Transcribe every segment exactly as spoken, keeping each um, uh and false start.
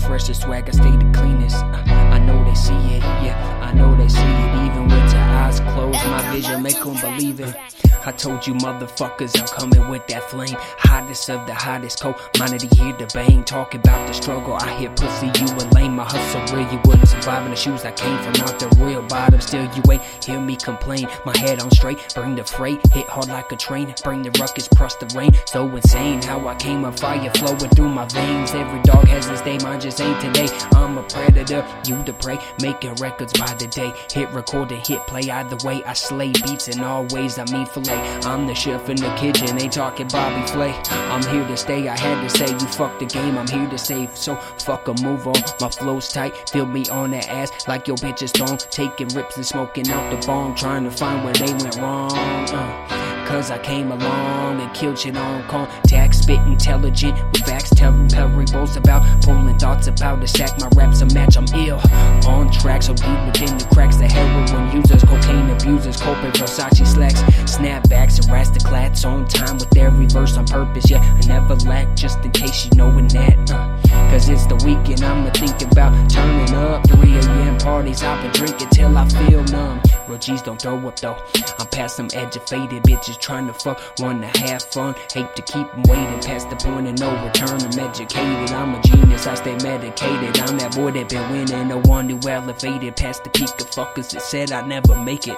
freshest swagger, stay the cleanest. I, I know they see it, yeah, I know they see it. Even with your eyes closed, my vision make them believe it. I told you motherfuckers, I'm coming with that flame. Hottest of the hottest, cold minded he hear the bang. Talk about the struggle, I hear pussy, you a lame. My hustle real, you wouldn't survive in the shoes I came from, out the real bottom. Still you ain't hear me complain, my head on straight. Bring the freight, hit hard like a train. Bring the ruckus, cross the rain. So insane how I came up, fire flowing through my veins. Every dog has his day, mine just ain't today. I'm a predator, you the prey. Making records by the day, hit record and hit play. Either way, I slay beats in all ways, I mean for I'm the chef in the kitchen, they talking Bobby Flay. I'm here to stay, I had to say, you fuck the game, I'm here to save. So fuck a move on, my flow's tight, feel me on that ass like your bitch is thong. Taking rips and smoking out the bomb, trying to find where they went wrong. Uh, Cause I came along and killed shit on contact. Spit intelligent with facts, telling parables about pulling thoughts about the sack. My rap's a match, I'm ill on track, so deep within the cracks. The heroin users, cocaine abusers, coping Versace slacks, snapbacks, aristocrats on time with their reverse on purpose. Yeah, I never lack, just in case you knowin' that. Uh, Cause it's the weekend, I'ma think about turning up. Three a m parties, I've been drinking till I feel numb. Real G's don't throw up though, I'm past some educated bitches trying to fuck, wanna have fun, hate to keep them waiting, past the point of no return. I'm educated, I'm a genius, I stay medicated. I'm that boy that been winning, the one who elevated past the peak of fuckers that said I'd never make it.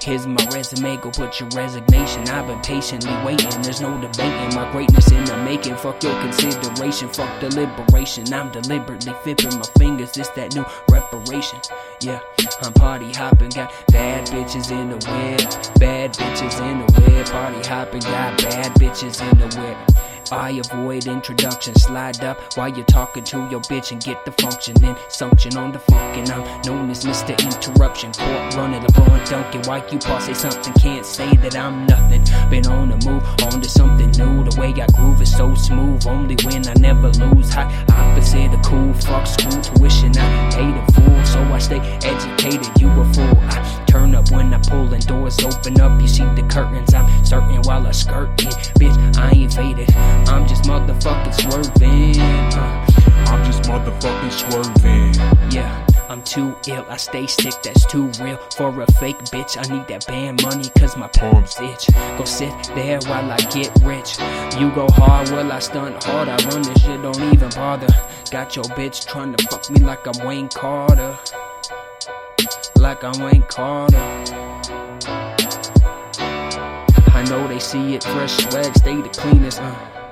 Here's my resume, go put your resignation. I've been patiently waiting, there's no debating my greatness in the making. Fuck your consideration, fuck deliberation. I'm deliberately flipping my fingers, it's that new reparation. Yeah, I'm party hopping, got bad bitches in the whip, bad bitches in the whip. Party hopping, got bad bitches in the whip. I avoid introduction, slide up while you're talking to your bitch and get the function. Then sumption on the funk, and I'm known as Mister Interruption. Court running, LeBron dunking, why you pass, say something, can't say that I'm nothing. Been on the move, on to something new. The way I groove is so smooth, only when I never lose. Hot opposite of cool, fuck school tuition, I hate a fool, so I stay educated, you a fool. I turn up when I pull and doors open up, you see the curtains, I'm certain while I skirt it. Bitch, I ain't faded, I'm just motherfucking swerving. uh, I'm just motherfucking swerving. Yeah, I'm too ill, I stay sick, that's too real. For a fake bitch, I need that band money, cause my palms itch. Go sit there while I get rich. You go hard, well I stunt hard. I run this shit, don't even bother. Got your bitch trying to fuck me like I'm Wayne Carter. Like I'm Wayne Carter. I know they see it, fresh swag, stay the cleanest, uh.